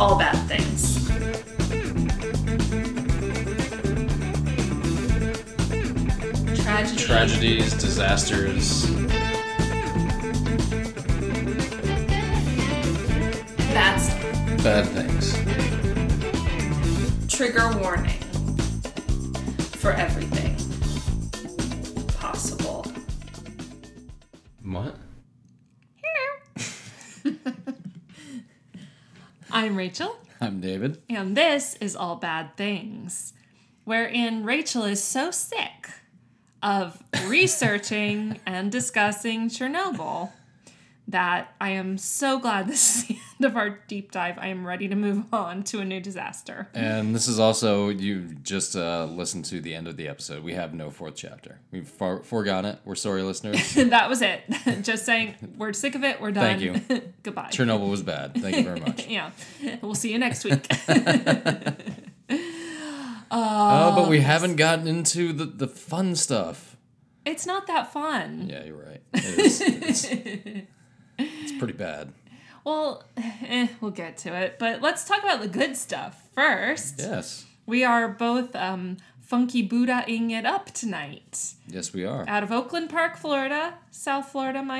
all bad things. Tragedies, disasters. That's bad things. Trigger warning for everything possible. What? I'm Rachel. I'm David. And this is All Bad Things, wherein Rachel is so sick of researching and discussing Chernobyl that I am so glad this is the end of our deep dive. I am ready to move on to a new disaster. And this is also, you just listened to the end of the episode. We have no fourth chapter. We've foregone it. We're sorry, listeners. That was it. Just saying, we're sick of it. We're done. Thank you. Goodbye. Chernobyl was bad. Thank you very much. Yeah. We'll see you next week. But we haven't gotten into the fun stuff. It's not that fun. Yeah, you're right. It is. It's pretty bad. Well, we'll get to it. But let's talk about the good stuff first. Yes. We are both Funky Buddha-ing it up tonight. Yes, we are. Out of Oakland Park, Florida, South Florida, my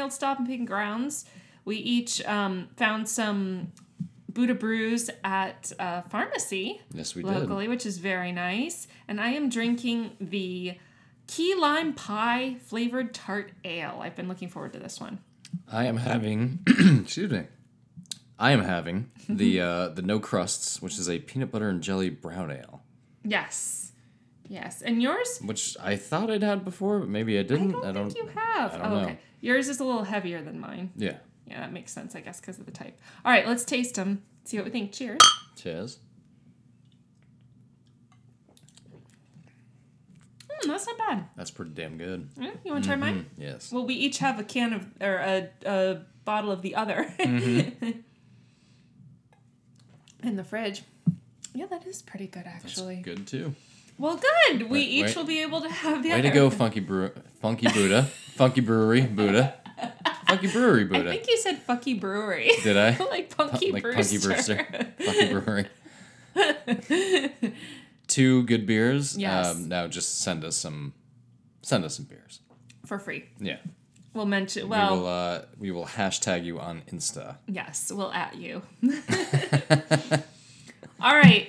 old stomping grounds. We each found some Buddha brews at a pharmacy. Yes, we locally, did. Which is very nice. And I am drinking the key lime pie flavored tart ale. I've been looking forward to this one. I am having, excuse me, the no crusts, which is a peanut butter and jelly brown ale. Yes. And yours? Which I thought I'd had before, but maybe I didn't. I don't think you have. I don't know. Yours is a little heavier than mine. Yeah. Yeah, that makes sense, I guess, because of the type. All right, let's taste them. See what we think. Cheers. Cheers. That's not bad. That's pretty damn good. Yeah, you want to try mine? Yes. Well, we each have a can of, or a bottle of the other in the fridge. Yeah, that is pretty good, actually. That's good, too. Well, good. We each will be able to have the other. Way to go, Funky Buddha. Funky Brewery Buddha. Funky Brewery Buddha. I think you said Funky Brewery. Did I? Like Punky Brewster. Funky Brewery. Two good beers. Yes. Now just send us some beers. For free. Yeah. We'll mention, well. We will hashtag you on Insta. Yes, we'll at you. All right.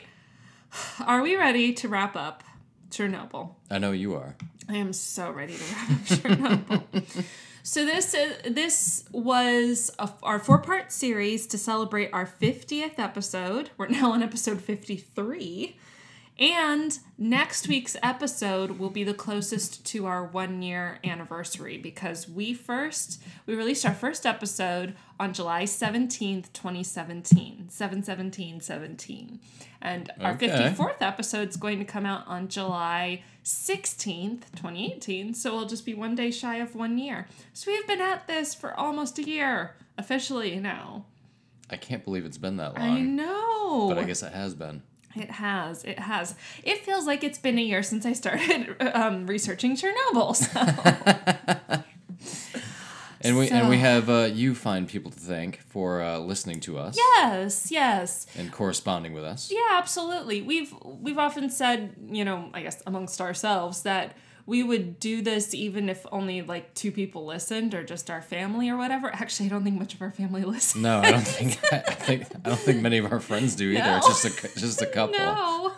Are we ready to wrap up Chernobyl? I know you are. I am so ready to wrap up Chernobyl. So this was our 4-part series to celebrate our 50th episode. We're now on episode 53. And next week's episode will be the closest to our 1-year anniversary because we released our first episode on July 17th, 2017. 7/17/17. And our 54th episode is going to come out on July 16th, 2018. So we'll just be one day shy of 1 year. So we have been at this for almost a year, officially now. I can't believe it's been that long. I know. But I guess it has been. It has. It feels like it's been a year since I started researching Chernobyl. So. And we have you fine people to thank for listening to us. Yes. And corresponding with us. Yeah, absolutely. We've often said, you know, I guess amongst ourselves that we would do this even if only like 2 people listened or just our family or whatever. Actually, I don't think much of our family listens. No, I don't think many of our friends do either. No. It's just a couple. No.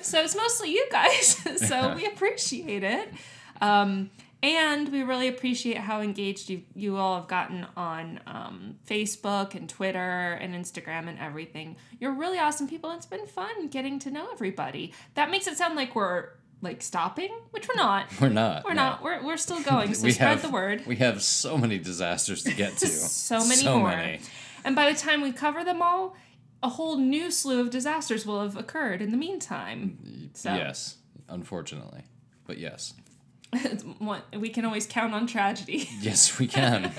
So it's mostly you guys. So we appreciate it. And we really appreciate how engaged you all have gotten on Facebook and Twitter and Instagram and everything. You're really awesome people. It's been fun getting to know everybody. That makes it sound like we're like stopping, which we're not. We're not. We're still going. So spread the word. We have so many disasters to get to. So many more. And by the time we cover them all, a whole new slew of disasters will have occurred in the meantime. So. Yes, unfortunately, but yes. We can always count on tragedy. Yes, we can.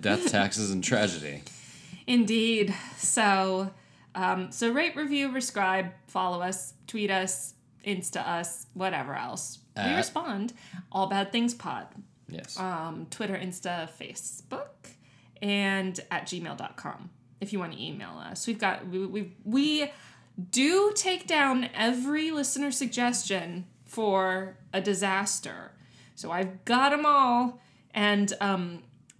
Death, taxes, and tragedy. Indeed. So, rate, review, subscribe, follow us, tweet us, Insta us, whatever else. We respond. All Bad Things Pod. Yes. Twitter, Insta, Facebook, and at gmail.com. if you want to email us. We do take down every listener suggestion for a disaster. So I've got them all. And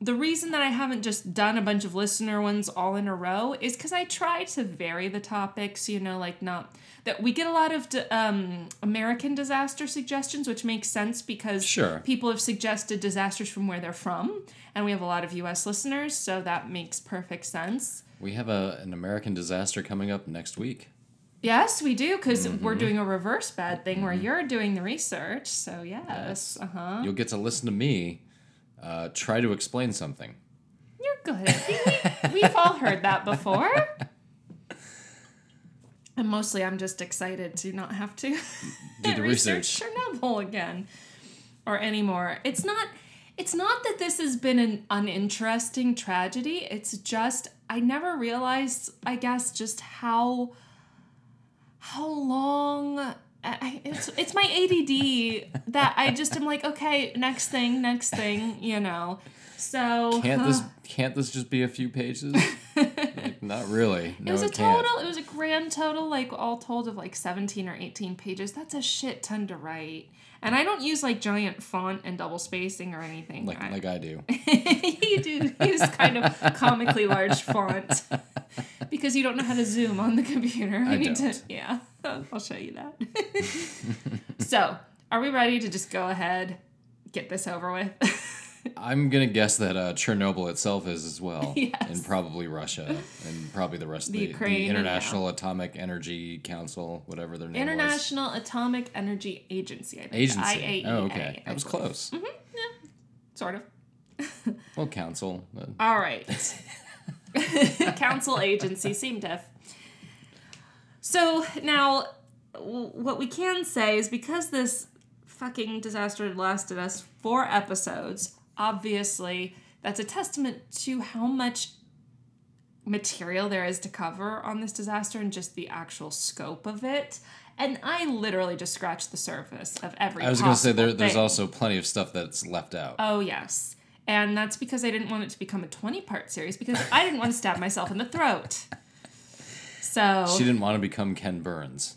the reason that I haven't just done a bunch of listener ones all in a row is because I try to vary the topics, you know, like not... that we get a lot of American disaster suggestions, which makes sense because people have suggested disasters from where they're from. And we have a lot of U.S. listeners, so that makes perfect sense. We have an American disaster coming up next week. Yes, we do, because we're doing a reverse bad thing where you're doing the research, so yes. Uh-huh. You'll get to listen to me try to explain something. You're good. We've all heard that before. And mostly I'm just excited to not have to do the research Chernobyl again or anymore. It's not that this has been an uninteresting tragedy. It's just I never realized, I guess, just how long it's my ADD that I just am like, okay, next thing, you know. So can't this just be a few pages? Like, not really. No, it was a grand total, like all told, of like 17 or 18 pages. That's a shit ton to write. And I don't use like giant font and double spacing or anything. Like I do. You do use kind of comically large font because you don't know how to zoom on the computer. Yeah, I'll show you that. So, are we ready to just go ahead, get this over with? I'm going to guess that Chernobyl itself is as well. Yes. And probably Russia and probably the rest of the International Atomic Energy Council, whatever their name is. International Atomic Energy Agency, I think. IAEA. Oh, okay. That was close. Mm-hmm. Yeah, sort of. Well, council. But... All right. Council agency, seem deaf. So now, what we can say is because this fucking disaster lasted us 4 episodes, obviously, that's a testament to how much material there is to cover on this disaster and just the actual scope of it. And I literally just scratched the surface of every possible thing. I was going to say, there's also plenty of stuff that's left out. Oh, yes. And that's because I didn't want it to become a 20-part series because I didn't want to stab myself in the throat. So she didn't want to become Ken Burns.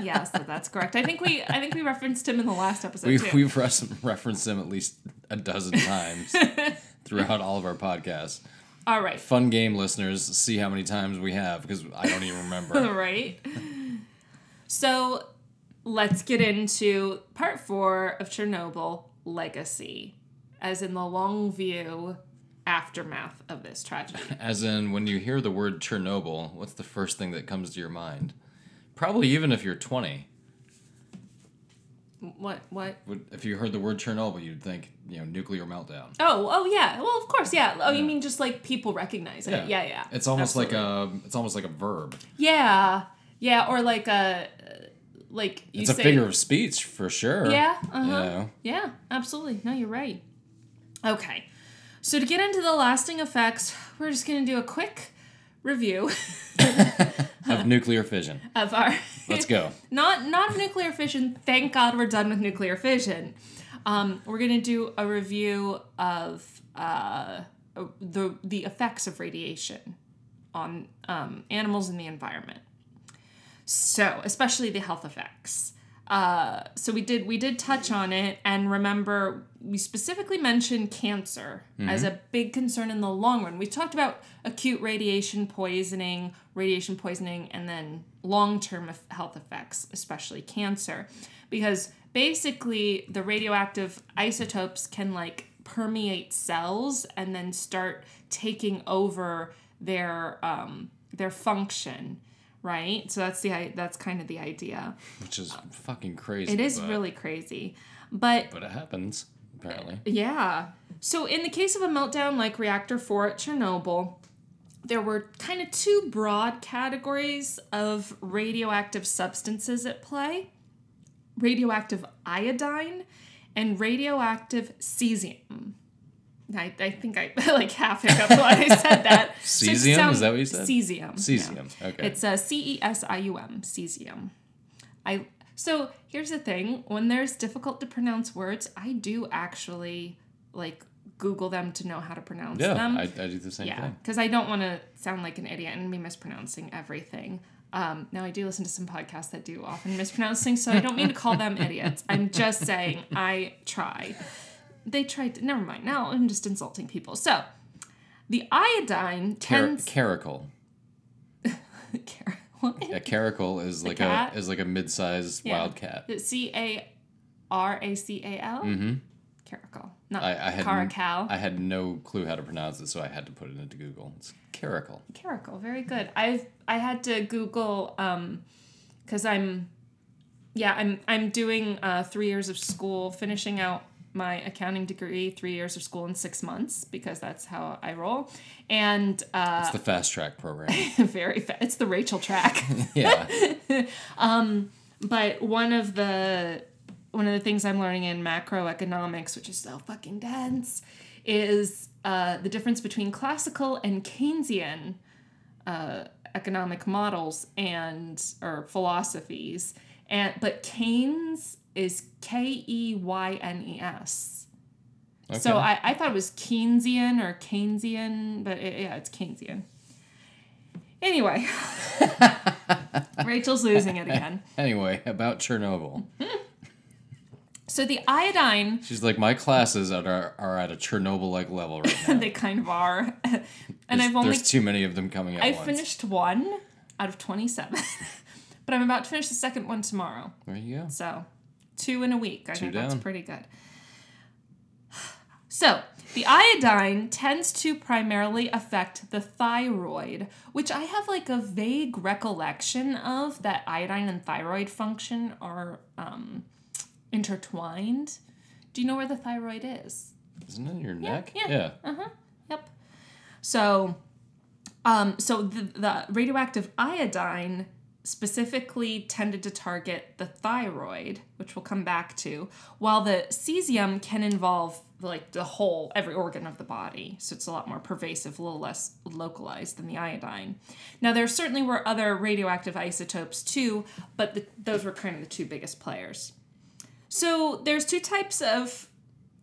Yeah, so that's correct. I think we referenced him in the last episode too. We've referenced him at least a dozen times throughout all of our podcasts. All right. Fun game, listeners. See how many times we have because I don't even remember. Right. So let's get into part 4 of Chernobyl. Legacy, as in the long view aftermath of this tragedy. As in, when you hear the word Chernobyl, what's the first thing that comes to your mind? Probably even if you're 20. What? If you heard the word Chernobyl, you'd think, you know, nuclear meltdown. Oh yeah. Well, of course, yeah. Oh, you mean just like people recognize it? Yeah. It's almost like a verb. Yeah, or like a. Like you it's a figure of speech for sure. Yeah. Uh-huh. You know? Yeah, absolutely. No, you're right. Okay. So to get into the lasting effects, we're just going to do a quick review of nuclear fission. Of our Let's go. Not of nuclear fission. Thank God we're done with nuclear fission. We're going to do a review of the effects of radiation on animals and the environment. So, especially the health effects. So we did touch on it, and remember, we specifically mentioned cancer as a big concern in the long run. We talked about acute radiation poisoning, and then long-term health effects, especially cancer, because basically the radioactive isotopes can like permeate cells and then start taking over their function. Right? So that's kind of the idea. Which is fucking crazy. It is really crazy. But it happens, apparently. Yeah. So in the case of a meltdown like Reactor 4 at Chernobyl, there were kind of 2 broad categories of radioactive substances at play. Radioactive iodine and radioactive cesium. I think I like half hiccup when I said that. Cesium? Is that what you said? Cesium. Yeah. Okay. It's C-E-S-I-U-M. Cesium. So here's the thing. When there's difficult to pronounce words, I do actually like Google them to know how to pronounce them. Yeah, I do the same thing. Because I don't want to sound like an idiot and be mispronouncing everything. Now, I do listen to some podcasts that do often mispronounce things, so I don't mean to call them idiots. I'm just saying I try. They tried to... Never mind. Now I'm just insulting people. So, the iodine tends... Caracal. A caracal is like a mid-sized wildcat. C-A-R-A-C-A-L? Mm-hmm. Caracal. Not caracal. I had no clue how to pronounce it, so I had to put it into Google. It's caracal. Caracal. Very good. I had to Google, because I'm doing 3 years of school, finishing out my accounting degree, 3 years of school in 6 months, because that's how I roll. And it's the fast track program. Very fast. It's the Rachel track. Yeah. But one of the things I'm learning in macroeconomics, which is so fucking dense, is the difference between classical and Keynesian economic models or philosophies. But Keynes is Keynes. Okay. So I thought it was Keynesian or Keynesian, but it's Keynesian. Anyway, Rachel's losing it again. Anyway, about Chernobyl. So the iodine... She's like, my classes are at a Chernobyl-like level right now. They kind of are. And there's too many of them coming at once. I finished one out of 27. But I'm about to finish the second one tomorrow. There you go. So, two in a week. I think that's pretty good. So, the iodine tends to primarily affect the thyroid, which I have like a vague recollection of, that iodine and thyroid function are intertwined. Do you know where the thyroid is? Isn't it in your neck? Yeah. Uh-huh. Yep. So, the radioactive iodine specifically tended to target the thyroid, which we'll come back to, while the cesium can involve like every organ of the body. So it's a lot more pervasive, a little less localized than the iodine. Now, there certainly were other radioactive isotopes too, but those were kind of the two biggest players. So there's two types of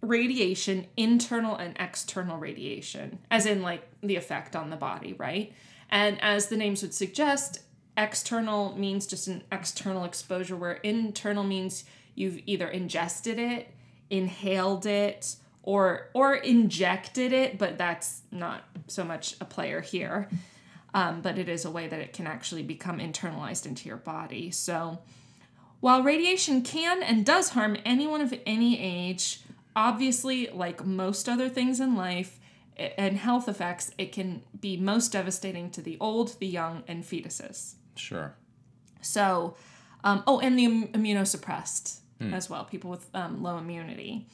radiation, internal and external radiation, as in like the effect on the body, right? And as the names would suggest, external means just an external exposure, where internal means you've either ingested it, inhaled it, or injected it, but that's not so much a player here. But it is a way that it can actually become internalized into your body. So... while radiation can and does harm anyone of any age, obviously, like most other things in life and health effects, it can be most devastating to the old, the young, and fetuses. Sure. So, and the immunosuppressed as well, people with low immunity.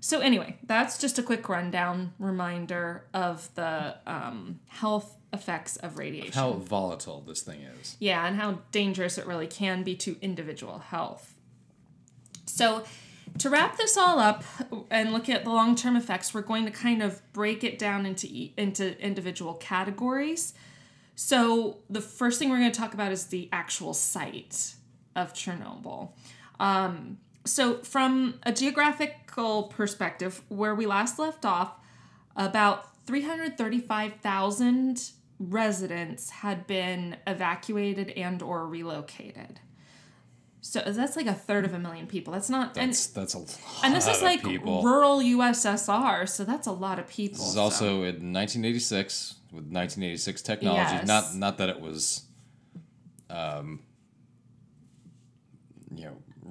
So anyway, that's just a quick rundown reminder of the health effects of radiation. How volatile this thing is. Yeah, and how dangerous it really can be to individual health. So to wrap this all up and look at the long-term effects, we're going to kind of break it down into individual categories. So the first thing we're going to talk about is the actual site of Chernobyl. So from a geographical perspective, where we last left off, about 335,000 residents had been evacuated and or relocated. So that's like 1/3 of a million people. That's not... That's a lot of people. And this is like rural USSR, so that's a lot of people. This is also in 1986, with 1986 technology. Yes. Not that it was,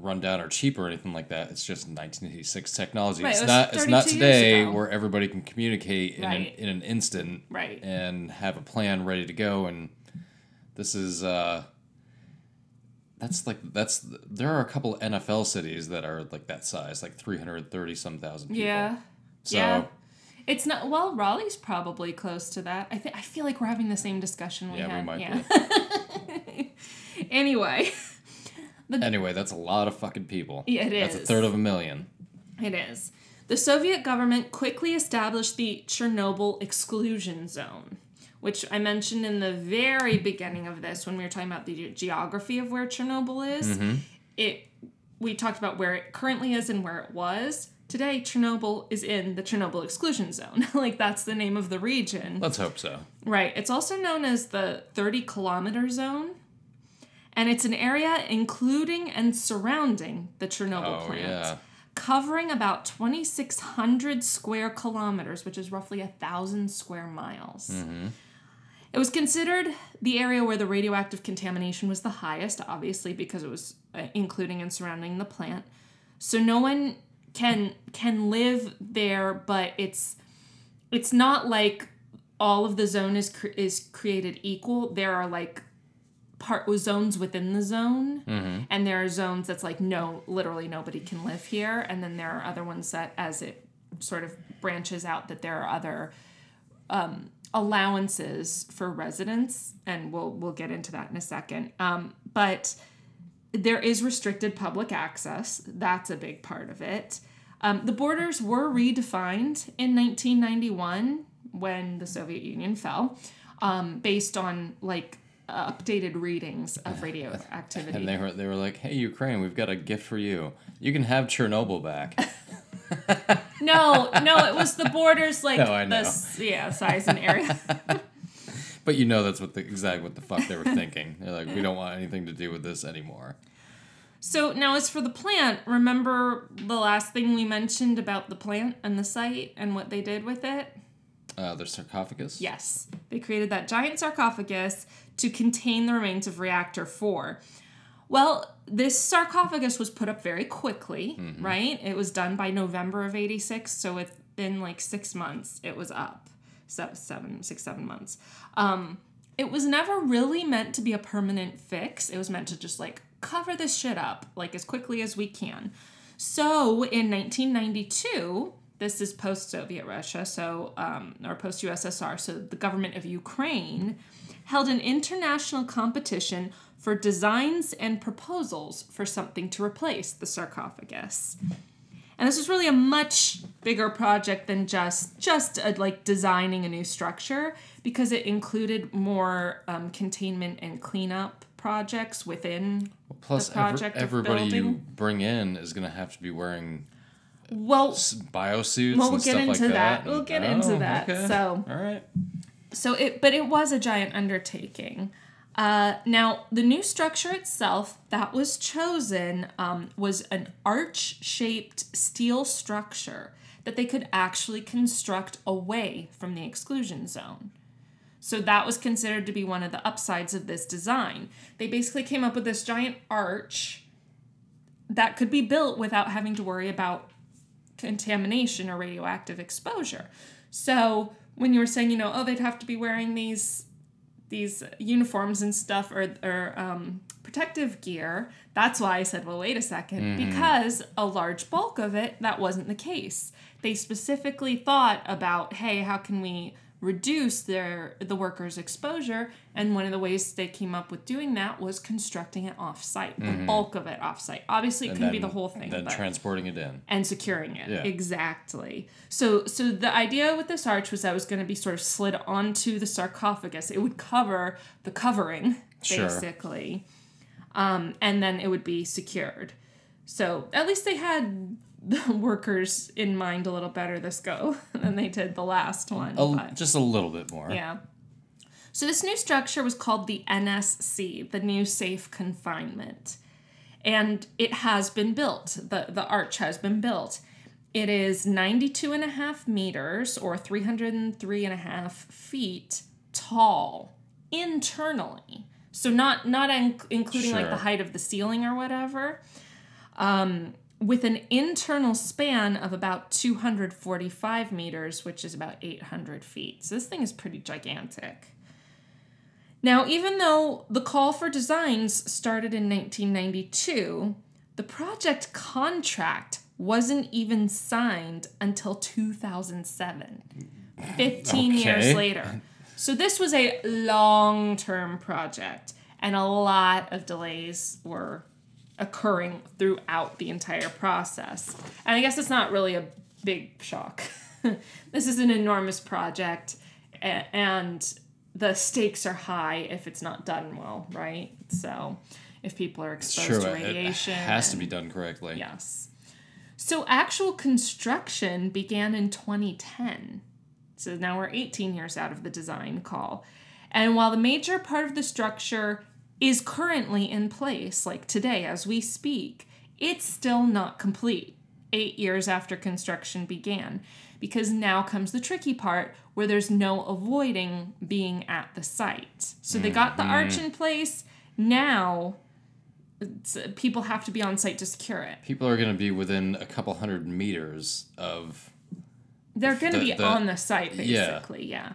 run down or cheap or anything like that. It's just 1986 technology. Right, it's not today where everybody can communicate in an instant and have a plan ready to go. And this is there are a couple of NFL cities that are like that size, like 330 some thousand people. Yeah. So it's not Raleigh's probably close to that. I feel like we're having the same discussion we might be. Anyway. Anyway, that's a lot of fucking people. It is. That's 1/3 of a million. It is. The Soviet government quickly established the Chernobyl exclusion zone, which I mentioned in the very beginning of this when we were talking about the geography of where Chernobyl is. Mm-hmm. We talked about where it currently is and where it was. Today, Chernobyl is in the Chernobyl exclusion zone. Like, that's the name of the region. Let's hope so. Right. It's also known as the 30-kilometer zone. And it's an area including and surrounding the Chernobyl plant, covering about 2,600 square kilometers, which is roughly 1,000 square miles. Mm-hmm. It was considered the area where the radioactive contamination was the highest, obviously, because it was including and surrounding the plant. So no one can live there, but it's not like all of the zone is created equal. There are like zones within the zone, mm-hmm. and there are zones that's like literally nobody can live here, and then there are other ones that, as it sort of branches out, that there are other allowances for residents, and we'll get into that in a second. But there is restricted public access. That's a big part of it. The borders were redefined in 1991 when the Soviet Union fell, based on like updated readings of radioactivity. And they were like, "Hey, Ukraine, we've got a gift for you. You can have Chernobyl back." No, it was the borders, like size and area. But you know that's what the fuck they were thinking. They're like, we don't want anything to do with this anymore. So now as for the plant, remember the last thing we mentioned about the plant and the site and what they did with it? The sarcophagus? Yes. They created that giant sarcophagus to contain the remains of Reactor 4. Well, this sarcophagus was put up very quickly, mm-hmm. right? It was done by November of 86, so within like 6 months it was up. 7 months. It was never really meant to be a permanent fix. It was meant to just like cover this shit up like as quickly as we can. So in 1992, this is post-Soviet Russia, or post-USSR, so the government of Ukraine held an international competition for designs and proposals for something to replace the sarcophagus. And this was really a much bigger project than just designing a new structure, because it included more containment and cleanup projects within the project. Plus, everybody you bring in is going to have to be wearing biosuits and stuff like that. We'll get into that. Okay. So, all right. So it was a giant undertaking. Now, the new structure itself that was chosen was an arch-shaped steel structure that they could actually construct away from the exclusion zone. So that was considered to be one of the upsides of this design. They basically came up with this giant arch that could be built without having to worry about contamination or radioactive exposure. So when you were saying, they'd have to be wearing these uniforms and stuff or protective gear. That's why I said, well, wait a second, because a large bulk of it, that wasn't the case. They specifically thought about, hey, how can we reduce the workers' exposure? And one of the ways they came up with doing that was constructing it off-site, the bulk of it off-site. Obviously, it couldn't be the whole thing. Then transporting it in. And securing it, yeah. Exactly. So the idea with this arch was that it was going to be sort of slid onto the sarcophagus. It would cover the covering, basically. Sure. And then it would be secured. So at least they had the workers in mind a little better this go than they did the last one. Just a little bit more. Yeah. So this new structure was called the NSC, the New Safe Confinement. And it has been built. The arch has been built. It is 92.5 meters or 303.5 feet tall internally. So not including like the height of the ceiling or whatever. With an internal span of about 245 meters, which is about 800 feet. So this thing is pretty gigantic. Now, even though the call for designs started in 1992, the project contract wasn't even signed until 2007, 15 years later. So this was a long-term project, and a lot of delays were occurring throughout the entire process. And I guess it's not really a big shock. This is an enormous project, and the stakes are high if it's not done well, right? So if people are exposed to radiation. It has to be done correctly. Yes. So actual construction began in 2010. So now we're 18 years out of the design call. And while the major part of the structure is currently in place, like today as we speak, it's still not complete 8 years after construction began, because now comes the tricky part where there's no avoiding being at the site. So they got the arch in place. Now people have to be on site to secure it. People are going to be within a couple hundred meters of... They're going to be on the site, basically, yeah.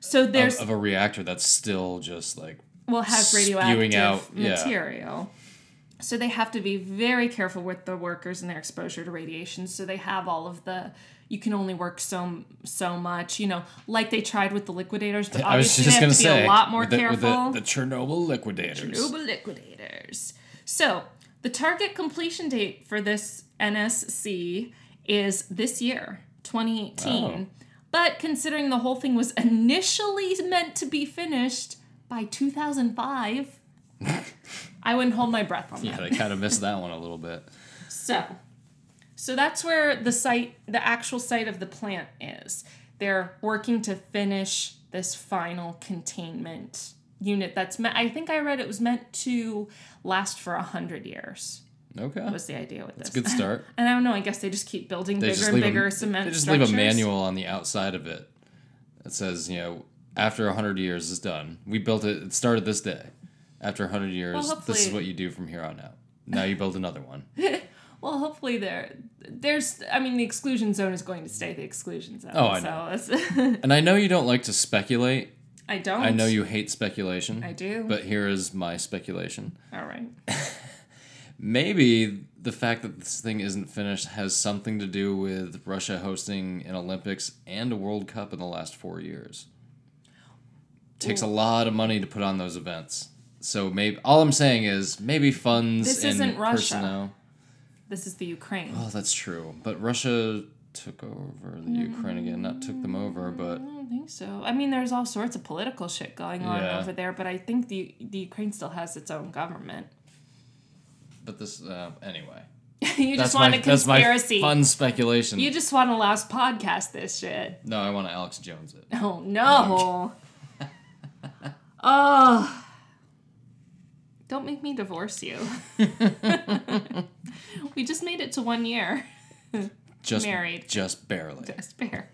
So there's... Of a reactor that's still just like... Well, has radioactive out, material. Yeah. So they have to be very careful with the workers and their exposure to radiation. So they have all of the... You can only work so much, you know, like they tried with the liquidators. But obviously, they have to be a lot more careful. The Chernobyl liquidators. So the target completion date for this NSC is this year, 2018. Oh. But considering the whole thing was initially meant to be finished by 2005, I wouldn't hold my breath on that. Yeah, I kind of missed that one a little bit. So that's where the actual site of the plant is. They're working to finish this final containment unit that's meant, I think I read it was meant to last for 100 years. Okay. That was the idea with this. It's a good start. And I don't know, I guess they just keep building bigger and bigger cement structures. They just leave a manual on the outside of it that says, you know, after 100 years it's done. We built it, it started this day. After 100 years, this is what you do from here on out. Now you build another one. Well, hopefully there's, I mean, the exclusion zone is going to stay the exclusion zone. Oh, I know. So and I know you don't like to speculate. I don't. I know you hate speculation. I do. But here is my speculation. All right. Maybe the fact that this thing isn't finished has something to do with Russia hosting an Olympics and a World Cup in the last 4 years. Takes a lot of money to put on those events. So maybe, all I'm saying is maybe funds this and isn't Russia. Personnel. This is the Ukraine. Oh, that's true. But Russia took over the Ukraine again. Not took them over, but... I don't think so. I mean, there's all sorts of political shit going on over there, but I think the Ukraine still has its own government. But this... anyway. You just want a conspiracy. That's my fun speculation. You just want to Louse podcast this shit. No, I want to Alex Jones it. Oh, no. Oh... Don't make me divorce you. We just made it to 1 year. Just married. Just barely. Just barely.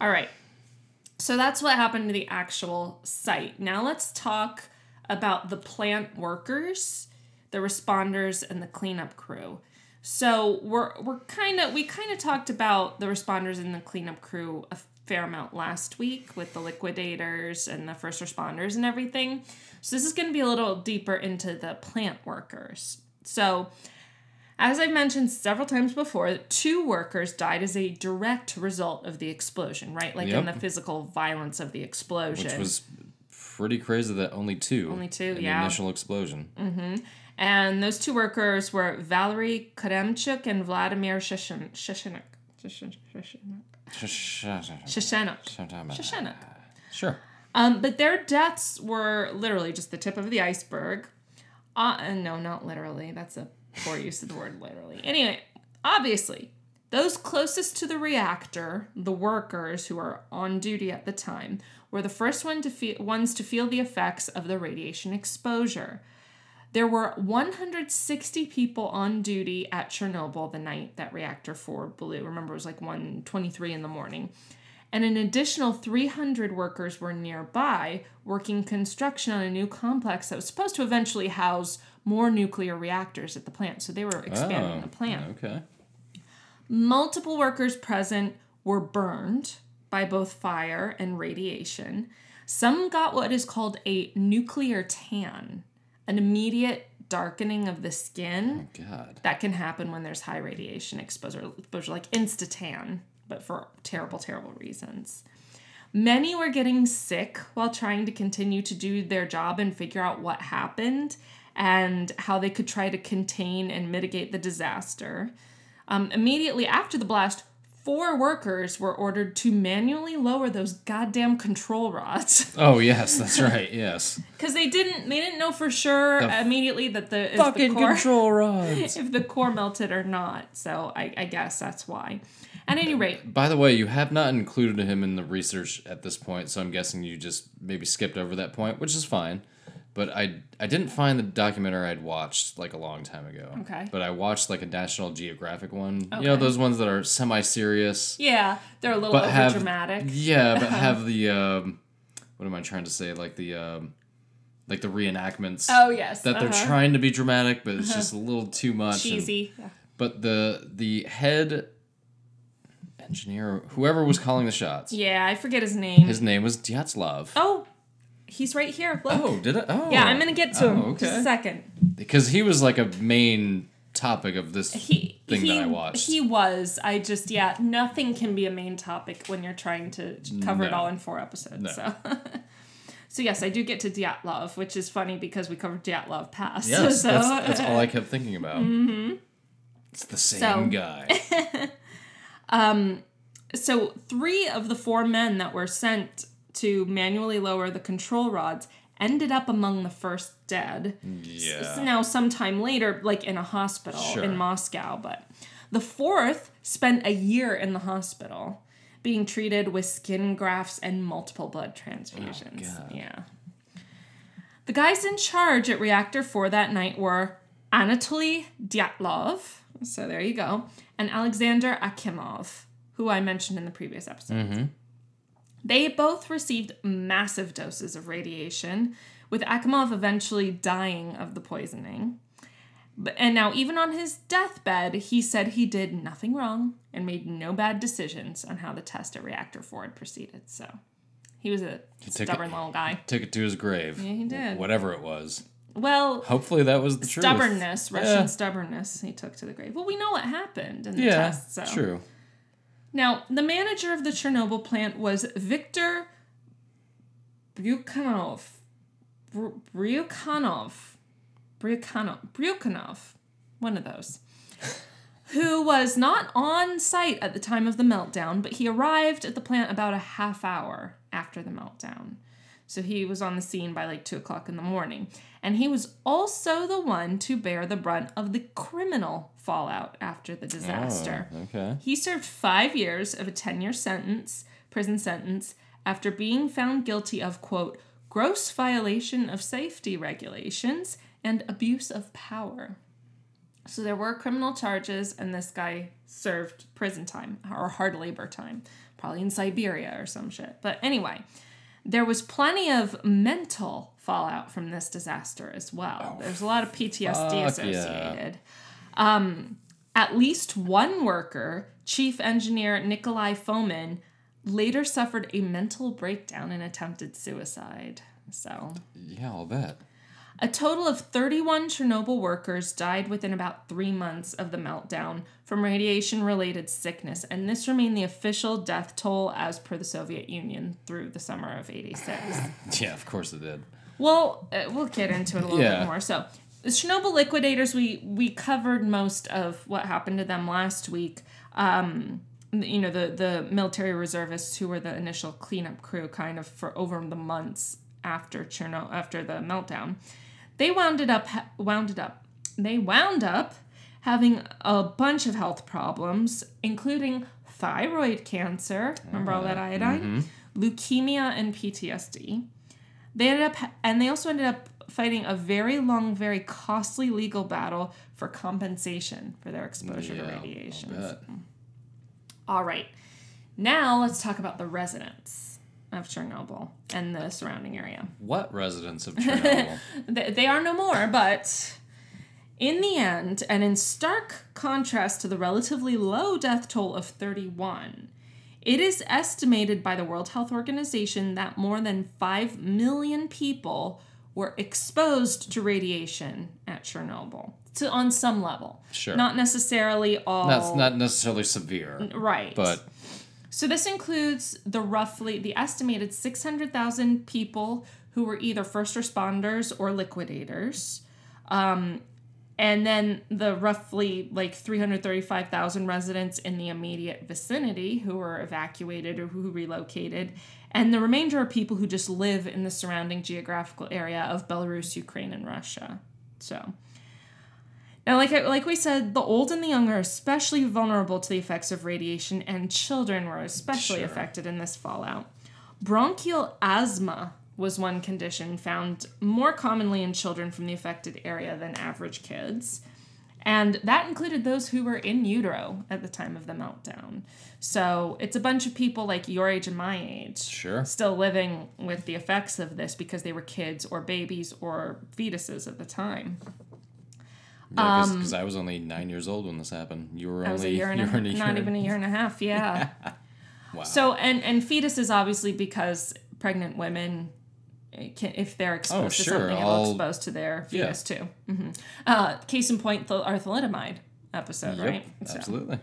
All right. So that's what happened to the actual site. Now let's talk about the plant workers, the responders, and the cleanup crew. So we kind of talked about the responders and the cleanup crew a fair amount last week with the liquidators and the first responders and everything. So this is going to be a little deeper into the plant workers. So as I've mentioned several times before, 2 workers died as a direct result of the explosion, right? Like in the physical violence of the explosion. Which was pretty crazy that only 2. Only two. The initial explosion. Mm-hmm. And those 2 workers were Valery Kuremchuk and Vladimir Shashenok. Sure. But their deaths were literally just the tip of the iceberg. No, not literally. That's a poor use of the word literally. Anyway, obviously, those closest to the reactor, the workers who are on duty at the time, were the first ones to feel the effects of the radiation exposure. There were 160 people on duty at Chernobyl the night that Reactor 4 blew. Remember, it was like 1:23 in the morning. And an additional 300 workers were nearby working construction on a new complex that was supposed to eventually house more nuclear reactors at the plant. So they were expanding the plant. Okay. Multiple workers present were burned by both fire and radiation. Some got what is called a nuclear tan, an immediate darkening of the skin that can happen when there's high radiation exposure like Instatan. But for terrible, terrible reasons. Many were getting sick while trying to continue to do their job and figure out what happened and how they could try to contain and mitigate the disaster. Immediately after the blast, 4 workers were ordered to manually lower those goddamn control rods. Oh, yes, that's right, yes. Because they didn't know for sure immediately that the fucking control rods, if the core melted or not. So I guess that's why. At any rate. By the way, you have not included him in the research at this point, so I'm guessing you just maybe skipped over that point, which is fine. But I didn't find the documentary I'd watched, like, a long time ago. Okay. But I watched, like, a National Geographic one. Okay. You know, those ones that are semi-serious. Yeah, they're a little over-dramatic. Yeah, but have the, what am I trying to say? Like the reenactments. Oh, yes. That they're trying to be dramatic, but it's just a little too much. Cheesy. And, but the head engineer, whoever was calling the shots. Yeah, I forget his name. His name was Dyatlov. Oh, he's right here. Look. Oh, did I? Oh. Yeah, I'm going to get to him. Okay. Just a second. Because he was like a main topic of this thing that I watched. He was. I just, nothing can be a main topic when you're trying to cover it all in 4 episodes. No. So yes, I do get to Dyatlov, which is funny because we covered Dyatlov past. Yes, so. That's all I kept thinking about. Mm-hmm. It's the same guy. So 3 of the 4 men that were sent to manually lower the control rods ended up among the first dead. Yeah. Now, sometime later, like in a hospital in Moscow, but the 4th spent a year in the hospital being treated with skin grafts and multiple blood transfusions. Oh, God. Yeah. The guys in charge at Reactor 4 that night were Anatoly Dyatlov, so there you go, and Alexander Akimov, who I mentioned in the previous episode. Mm-hmm. They both received massive doses of radiation, with Akimov eventually dying of the poisoning. And now, even on his deathbed, he said he did nothing wrong and made no bad decisions on how the test at Reactor 4 had proceeded. So, he was a stubborn little guy. Took it to his grave. Yeah, he did. Whatever it was. Well, hopefully that was the stubbornness, truth. Russian stubbornness he took to the grave. Well, we know what happened in the test, so. Yeah, true. Now, the manager of the Chernobyl plant was Viktor Bryukhanov, one of those, who was not on site at the time of the meltdown, but he arrived at the plant about a half hour after the meltdown. So he was on the scene by like 2:00 in the morning. And he was also the one to bear the brunt of the criminal fallout after the disaster. Oh, okay. He served 5 years of a 10-year prison sentence, after being found guilty of, quote, gross violation of safety regulations and abuse of power. So there were criminal charges, and this guy served prison time, or hard labor time, probably in Siberia or some shit. But anyway, there was plenty of mental fallout from this disaster as well. Oh, there's a lot of PTSD associated. Yeah. At least one worker, Chief Engineer Nikolai Fomin, later suffered a mental breakdown and attempted suicide. So yeah, I'll bet. A total of 31 Chernobyl workers died within about 3 months of the meltdown from radiation-related sickness, and this remained the official death toll as per the Soviet Union through the summer of '86. Yeah, of course it did. Well, we'll get into it a little bit more. So, the Chernobyl liquidators, we covered most of what happened to them last week. You know, the military reservists who were the initial cleanup crew kind of for over the months after the meltdown. They wound up having a bunch of health problems, including thyroid cancer, remember all that iodine, leukemia, and PTSD. They also ended up fighting a very long, very costly legal battle for compensation for their exposure to radiation. So. All right. Now let's talk about the residents of Chernobyl and the surrounding area. What residents of Chernobyl? They are no more, but in the end, and in stark contrast to the relatively low death toll of 31, it is estimated by the World Health Organization that more than 5 million people were exposed to radiation at Chernobyl, on some level. Sure. Not necessarily all. That's not necessarily severe. Right. But so this includes the estimated 600,000 people who were either first responders or liquidators, And then the roughly like 335,000 residents in the immediate vicinity who were evacuated or who relocated. And the remainder are people who just live in the surrounding geographical area of Belarus, Ukraine, and Russia. So now, like we said, the old and the young are especially vulnerable to the effects of radiation, and children were especially affected in this fallout. Bronchial asthma was one condition found more commonly in children from the affected area than average kids. And that included those who were in utero at the time of the meltdown. So it's a bunch of people like your age and my age still living with the effects of this because they were kids or babies or fetuses at the time. Yeah, because I was only 9 years old when this happened. You were only a year and a half. Not even a year and a half, yeah. Wow. So, and fetuses, obviously, because pregnant women, if they're exposed to something, it'll expose to their fetus, too. Mm-hmm. Case in point, our thalidomide episode, right? Absolutely.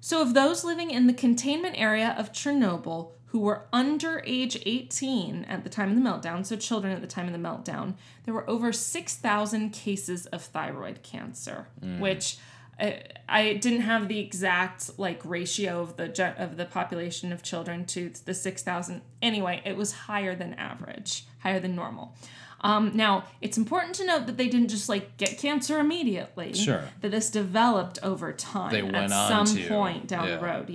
So of those living in the containment area of Chernobyl who were under age 18 at the time of the meltdown, so children at the time of the meltdown, there were over 6,000 cases of thyroid cancer, which I didn't have the exact like ratio of the population of children to the 6,000. Anyway, it was higher than average, higher than normal. Now, it's important to note that they didn't just like get cancer immediately. That this developed over time. They went on to at some point down the road.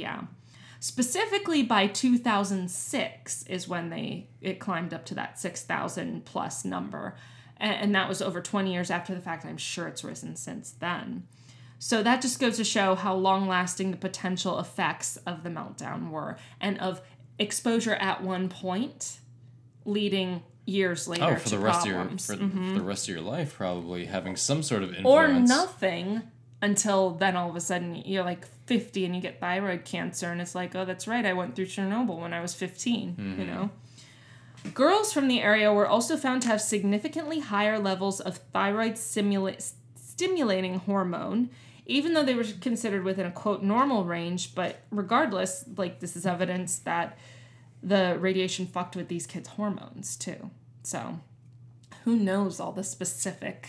Specifically, by 2006 is when it climbed up to that 6,000 plus number, and that was over 20 years after the fact. I'm sure it's risen since then. So that just goes to show how long-lasting the potential effects of the meltdown were, and of exposure at one point leading years later to problems. For the rest of your life, probably having some sort of influence. Or nothing until then all of a sudden you're like 50 and you get thyroid cancer, and it's like, oh, that's right, I went through Chernobyl when I was 15, you know? Girls from the area were also found to have significantly higher levels of thyroid stimulating hormone, even though they were considered within a, quote, normal range. But regardless, like, this is evidence that the radiation fucked with these kids' hormones, too. So, who knows all the specific,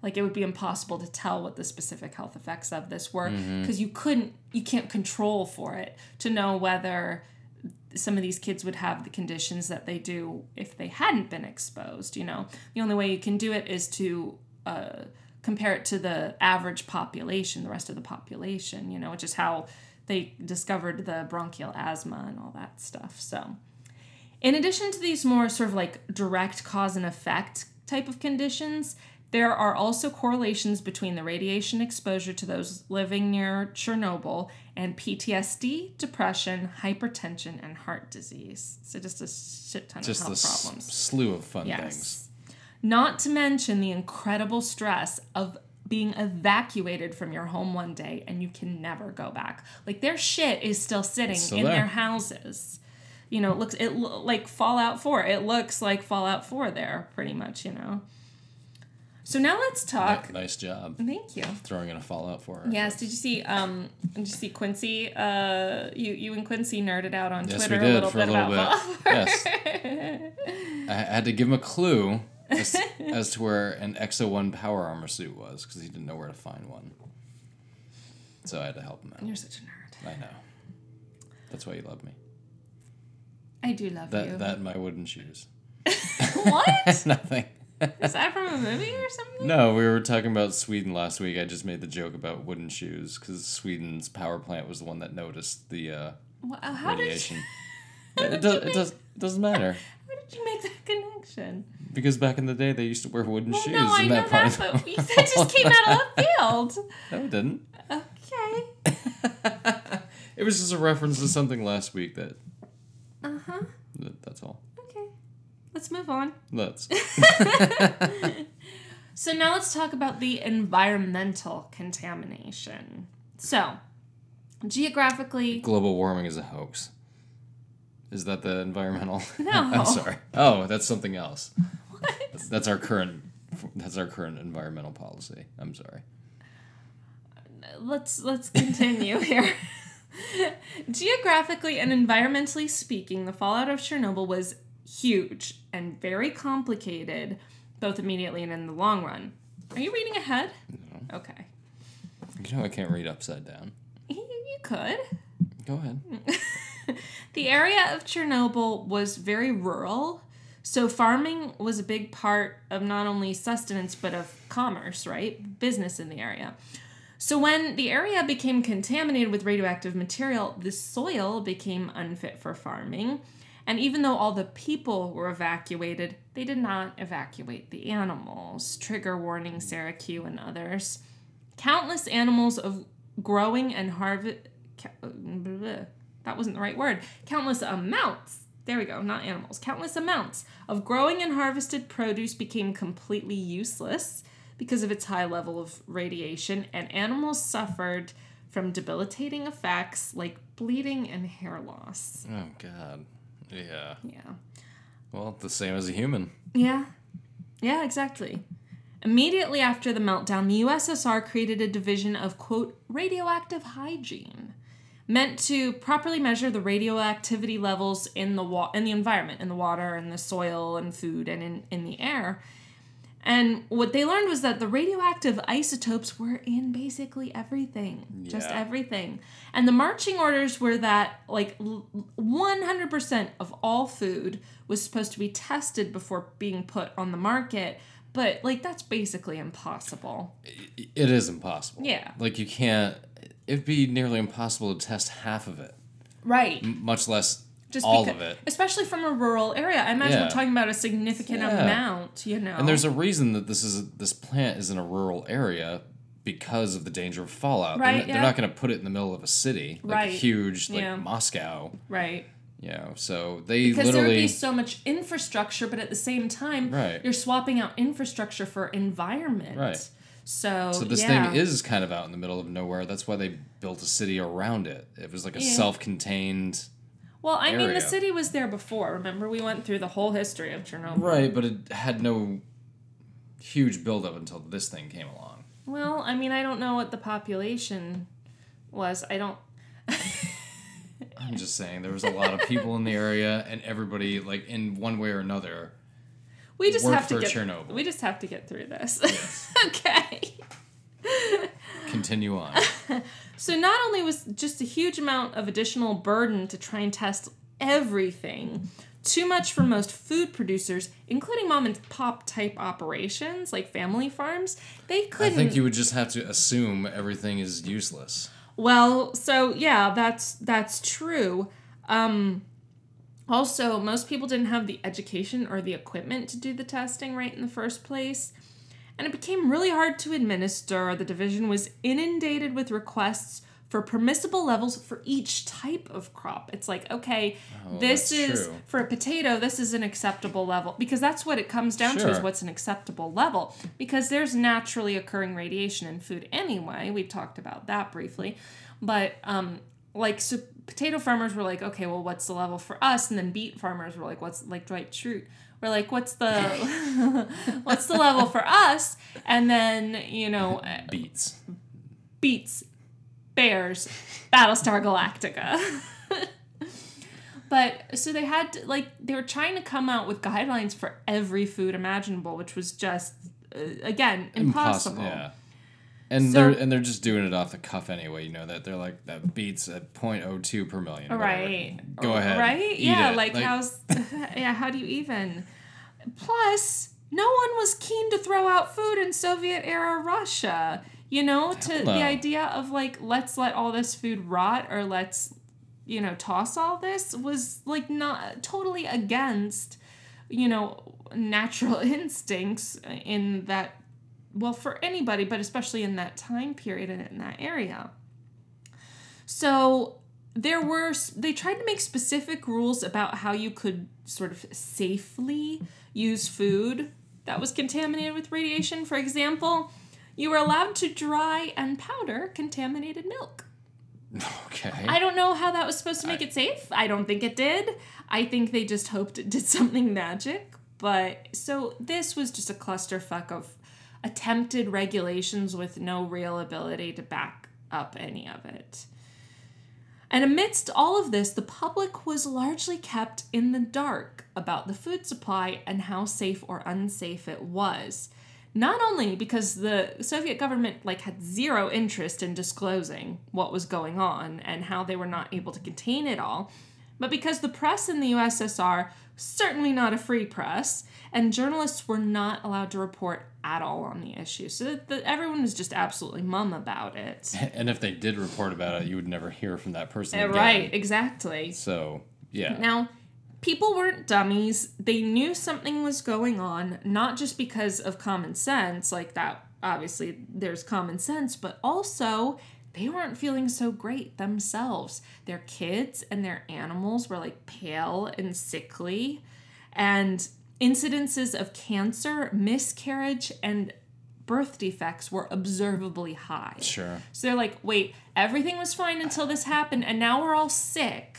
like, it would be impossible to tell what the specific health effects of this were, because you can't control for it to know whether some of these kids would have the conditions that they do if they hadn't been exposed, you know? The only way you can do it is to compare it to the average population, the rest of the population, you know, which is how they discovered the bronchial asthma and all that stuff. So in addition to these more sort of like direct cause and effect type of conditions, there are also correlations between the radiation exposure to those living near Chernobyl and PTSD, depression, hypertension, and heart disease. So just a shit ton of health problems. Just a slew of fun things. Not to mention the incredible stress of being evacuated from your home one day and you can never go back. Like, their shit is still sitting in their houses. You know, it looks like Fallout 4. It looks like Fallout 4 there, pretty much, you know. So now let's talk. Nice job. Thank you. Throwing in a Fallout 4. Yes. Did you see Quincy? You and Quincy nerded out on Twitter a little bit about Fallout 4. Yes. I had to give him a clue. As to where an XO1 power armor suit was, because he didn't know where to find one. So I had to help him out. You're such a nerd. I know. That's why you love me. I do love you. That and my wooden shoes. What? Nothing. Is that from a movie or something? No, we were talking about Sweden last week. I just made the joke about wooden shoes, because Sweden's power plant was the one that noticed the radiation. It doesn't matter. How did you make that connection? Because back in the day, they used to wear wooden shoes. No, I know that, but that just came out of left field. No, it didn't. Okay. It was just a reference to something last week that... Uh-huh. That's all. Okay. Let's move on. So now let's talk about the environmental contamination. So, geographically... Global warming is a hoax. Is that the environmental? No. I'm sorry. Oh, that's something else. What? That's our current environmental policy. I'm sorry. Let's continue here. Geographically and environmentally speaking, the fallout of Chernobyl was huge and very complicated, both immediately and in the long run. Are you reading ahead? No. Okay. You know I can't read upside down. You could. Go ahead. The area of Chernobyl was very rural, so farming was a big part of not only sustenance, but of commerce, right? Business in the area. So when the area became contaminated with radioactive material, the soil became unfit for farming. And even though all the people were evacuated, they did not evacuate the animals. Trigger warning, Syracuse and others. Countless animals of growing and Countless amounts. There we go, not animals. Countless amounts of growing and harvested produce became completely useless because of its high level of radiation, and animals suffered from debilitating effects like bleeding and hair loss. Oh, God. Yeah. Yeah. Well, the same as a human. Yeah. Yeah, exactly. Immediately after the meltdown, the USSR created a division of, quote, radioactive hygiene, meant to properly measure the radioactivity levels in the environment, in the water, in the soil, and food, and in the air. And what they learned was that the radioactive isotopes were in basically everything, just everything. And the marching orders were that, like, 100% of all food was supposed to be tested before being put on the market. But, like, that's basically impossible. It is impossible. Yeah. Like, you can't... It'd be nearly impossible to test half of it. Right. Much less... All of it. Especially from a rural area. I imagine we're talking about a significant amount, you know. And there's a reason that this plant is in a rural area because of the danger of fallout. Right, they're not going to put it in the middle of a city. Like a huge, Moscow. Right. You know, so because there would be so much infrastructure, but at the same time, you're swapping out infrastructure for environment. Right. So this thing is kind of out in the middle of nowhere. That's why they built a city around it. It was like a self-contained... Well, I mean, the city was there before. Remember, we went through the whole history of Chernobyl. Right, but it had no huge buildup until this thing came along. Well, I mean, I don't know what the population was. I'm just saying, there was a lot of people in the area, and everybody, like, in one way or another, we just have to get through this. Yes. Okay. Continue on. So not only was just a huge amount of additional burden to try and test everything, too much for most food producers, including mom and pop type operations like family farms, they couldn't... I think you would just have to assume everything is useless. Well, so yeah, that's true. Also, most people didn't have the education or the equipment to do the testing right in the first place. And it became really hard to administer. The division was inundated with requests for permissible levels for each type of crop. It's like, okay, this is, for a potato, this is an acceptable level. Because that's what it comes down to, is what's an acceptable level. Because there's naturally occurring radiation in food anyway. We've talked about that briefly. But, so potato farmers were like, okay, well, what's the level for us? And then beet farmers were like, Dwight Schrute. We're like, what's the level for us? And then, you know... Beats. Bears. Battlestar Galactica. But, so they had to, they were trying to come out with guidelines for every food imaginable, which was just, again, impossible. Yeah. And they're just doing it off the cuff anyway, you know, that they're like, that beats at 0.02 per million. Right. Go ahead. Right? Yeah, it. How do you even? Plus, no one was keen to throw out food in Soviet-era Russia, you know, the idea of, let's let all this food rot or let's, you know, toss all this was, not totally against, you know, natural instincts in that. Well, for anybody, but especially in that time period and in that area. So they tried to make specific rules about how you could sort of safely use food that was contaminated with radiation. For example, you were allowed to dry and powder contaminated milk. Okay. I don't know how that was supposed to make it safe. I don't think it did. I think they just hoped it did something magic. But so this was just a clusterfuck of attempted regulations with no real ability to back up any of it. And amidst all of this, the public was largely kept in the dark about the food supply and how safe or unsafe it was. Not only because the Soviet government had zero interest in disclosing what was going on and how they were not able to contain it all, but because the press in the USSR, certainly not a free press, and journalists were not allowed to report at all on the issue. So that everyone was just absolutely mum about it. And if they did report about it, you would never hear from that person again. Right, exactly. So, yeah. Now, people weren't dummies. They knew something was going on, not just because of common sense, that, obviously, there's common sense, but also they weren't feeling so great themselves. Their kids and their animals were pale and sickly, and incidences of cancer, miscarriage, and birth defects were observably high. Sure. So they're wait, everything was fine until this happened, and now we're all sick,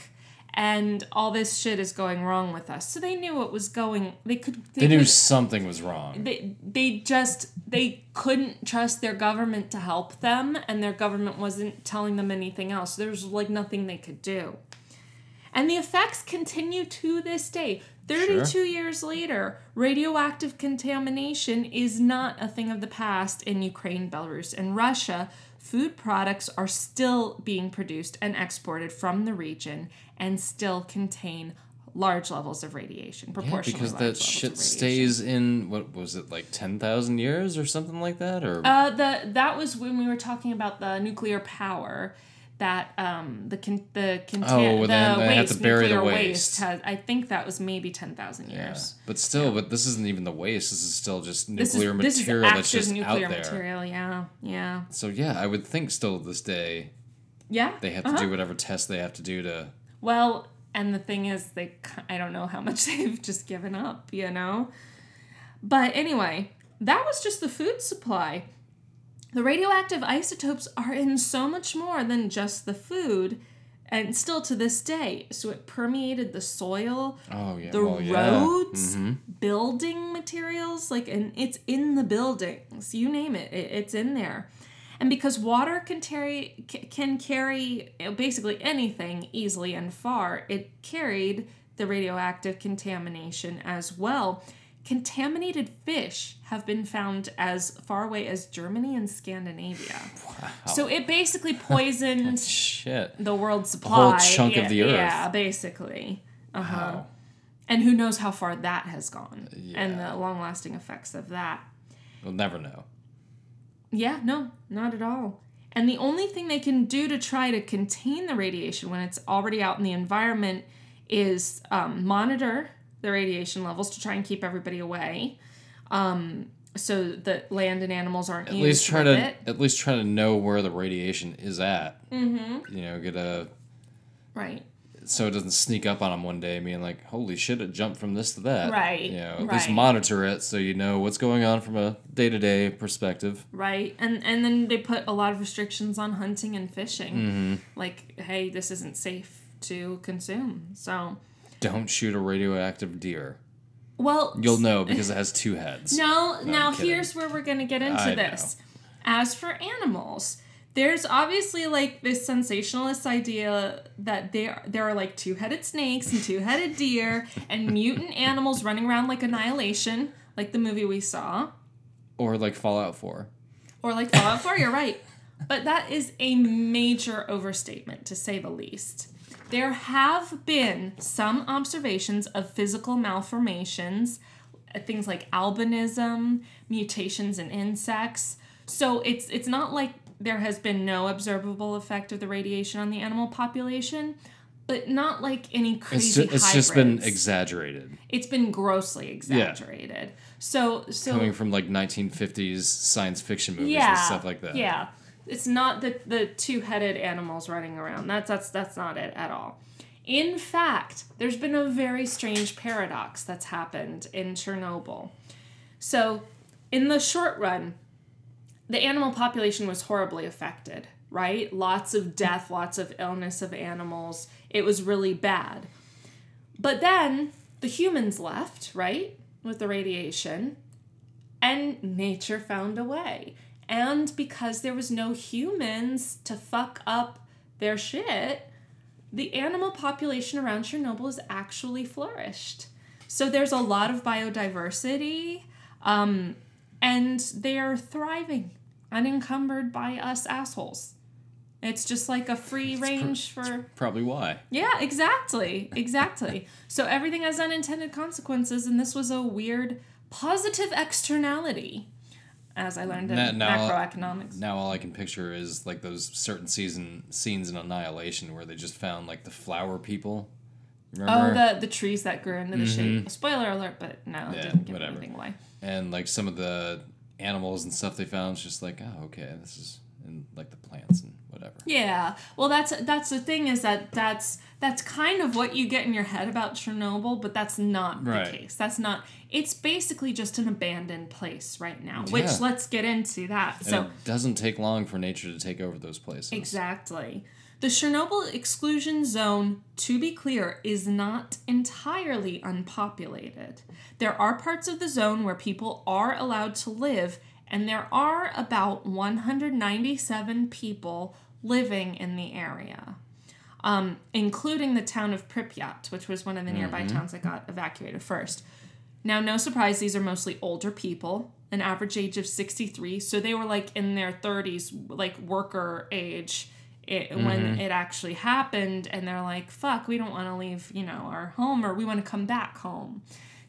and all this shit is going wrong with us. So they knew what was going. They knew something was wrong. They couldn't trust their government to help them, and their government wasn't telling them anything else. So there was nothing they could do. And the effects continue to this day. 32 sure. years later, radioactive contamination is not a thing of the past in Ukraine, Belarus, and Russia. Food products are still being produced and exported from the region and still contain large levels of radiation, proportionally large levels of radiation. Because that shit stays in, 10,000 years or something like that? Or that was when we were talking about the nuclear power, that the waste. I think that was maybe 10,000 years. Yeah. But still, but this isn't even the waste. This is still just nuclear material that's just out there. This is active nuclear material, yeah. So yeah, I would think still this day, they have to do whatever tests they have to do to. Well, and the thing is, I don't know how much they've just given up, But anyway, that was just the food supply. The radioactive isotopes are in so much more than just the food, and still to this day. So it permeated the soil, roads, building materials, and it's in the buildings. You name it, it's in there. And because water can carry basically anything easily and far, it carried the radioactive contamination as well. Contaminated fish have been found as far away as Germany and Scandinavia. Wow. So it basically poisoned shit. The world supply. A whole chunk of the earth. Yeah, basically. Wow. And who knows how far that has gone and the long-lasting effects of that. We'll never know. Yeah, no, not at all. And the only thing they can do to try to contain the radiation when it's already out in the environment is monitor the radiation levels to try and keep everybody away, so that land and animals aren't used. At least try to know where the radiation is at. Mm-hmm. Right. So it doesn't sneak up on them one day, being like, "Holy shit, it jumped from this to that." Right. At least monitor it so you know what's going on from a day-to-day perspective. Right, and then they put a lot of restrictions on hunting and fishing. Mm-hmm. Hey, this isn't safe to consume, so. Don't shoot a radioactive deer. Well, you'll know because it has two heads. No, now here's where we're going to get into this. As for animals, there's obviously this sensationalist idea that there are two-headed snakes and two-headed deer and mutant animals running around like Annihilation, like the movie we saw. Or like Fallout 4. You're right. But that is a major overstatement, to say the least. There have been some observations of physical malformations, things like albinism, mutations in insects. So it's not like there has been no observable effect of the radiation on the animal population, but not any crazy hybrids. It's just been exaggerated. It's been grossly exaggerated. Yeah. So coming from 1950s science fiction movies and stuff like that. Yeah. It's not the two-headed animals running around. That's not it at all. In fact, there's been a very strange paradox that's happened in Chernobyl. So, in the short run, the animal population was horribly affected, right? Lots of death, lots of illness of animals. It was really bad. But then, the humans left, right? With the radiation. And nature found a way. And because there was no humans to fuck up their shit, the animal population around Chernobyl has actually flourished. So there's a lot of biodiversity. And they are thriving, unencumbered by us assholes. It's just like a free range for... Probably why. Yeah, exactly. Exactly. So everything has unintended consequences, and this was a weird positive externality, as I learned in macroeconomics. Now all I can picture is like those certain scenes in Annihilation where they just found like the flower people. Remember? Oh, the trees that grew into the shade. Spoiler alert, but no, it didn't give anything away. And like some of the animals and stuff they found, it's just like, oh, okay, this is... And like the plants and whatever. Yeah. Well, that's the thing is that's kind of what you get in your head about Chernobyl, but that's not the case. That's not. It's basically just an abandoned place right now, which let's get into that. And so it doesn't take long for nature to take over those places. Exactly. The Chernobyl exclusion zone, to be clear, is not entirely unpopulated. There are parts of the zone where people are allowed to live. And there are about 197 people living in the area, including the town of Pripyat, which was one of the nearby towns that got evacuated first. Now, no surprise, these are mostly older people, an average age of 63. So they were like in their 30s, like worker age when it actually happened. And they're like, fuck, we don't want to leave, our home, or we want to come back home.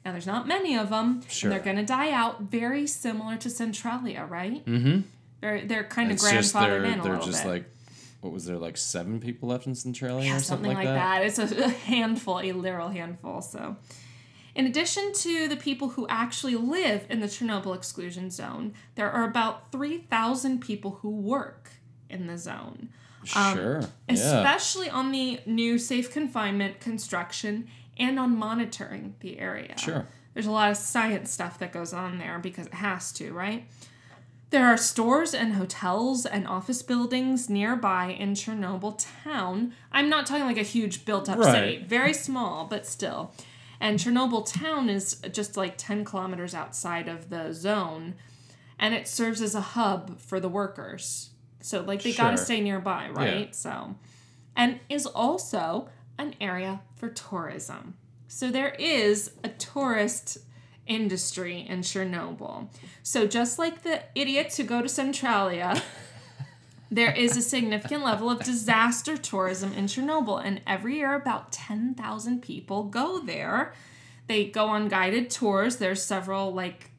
Now, there's not many of them, and they're going to die out, very similar to Centralia, right? Mm-hmm. They're kind of grandfathered in a little bit. They're just like, what was there, like 7 people left in Centralia or something like that? It's a handful, a literal handful. So, in addition to the people who actually live in the Chernobyl exclusion zone, there are about 3,000 people who work in the zone. Especially on the new safe confinement construction and on monitoring the area. Sure. There's a lot of science stuff that goes on there because it has to, right? There are stores and hotels and office buildings nearby in Chernobyl town. I'm not talking like a huge built-up city. Very small, but still. And Chernobyl town is just like 10 kilometers outside of the zone. And it serves as a hub for the workers. So, like, they got to stay nearby, right? Yeah. So, and is also... an area for tourism. So there is a tourist industry in Chernobyl. So just like the idiots who go to Centralia, there is a significant level of disaster tourism in Chernobyl. And every year about 10,000 people go there. They go on guided tours. There's several like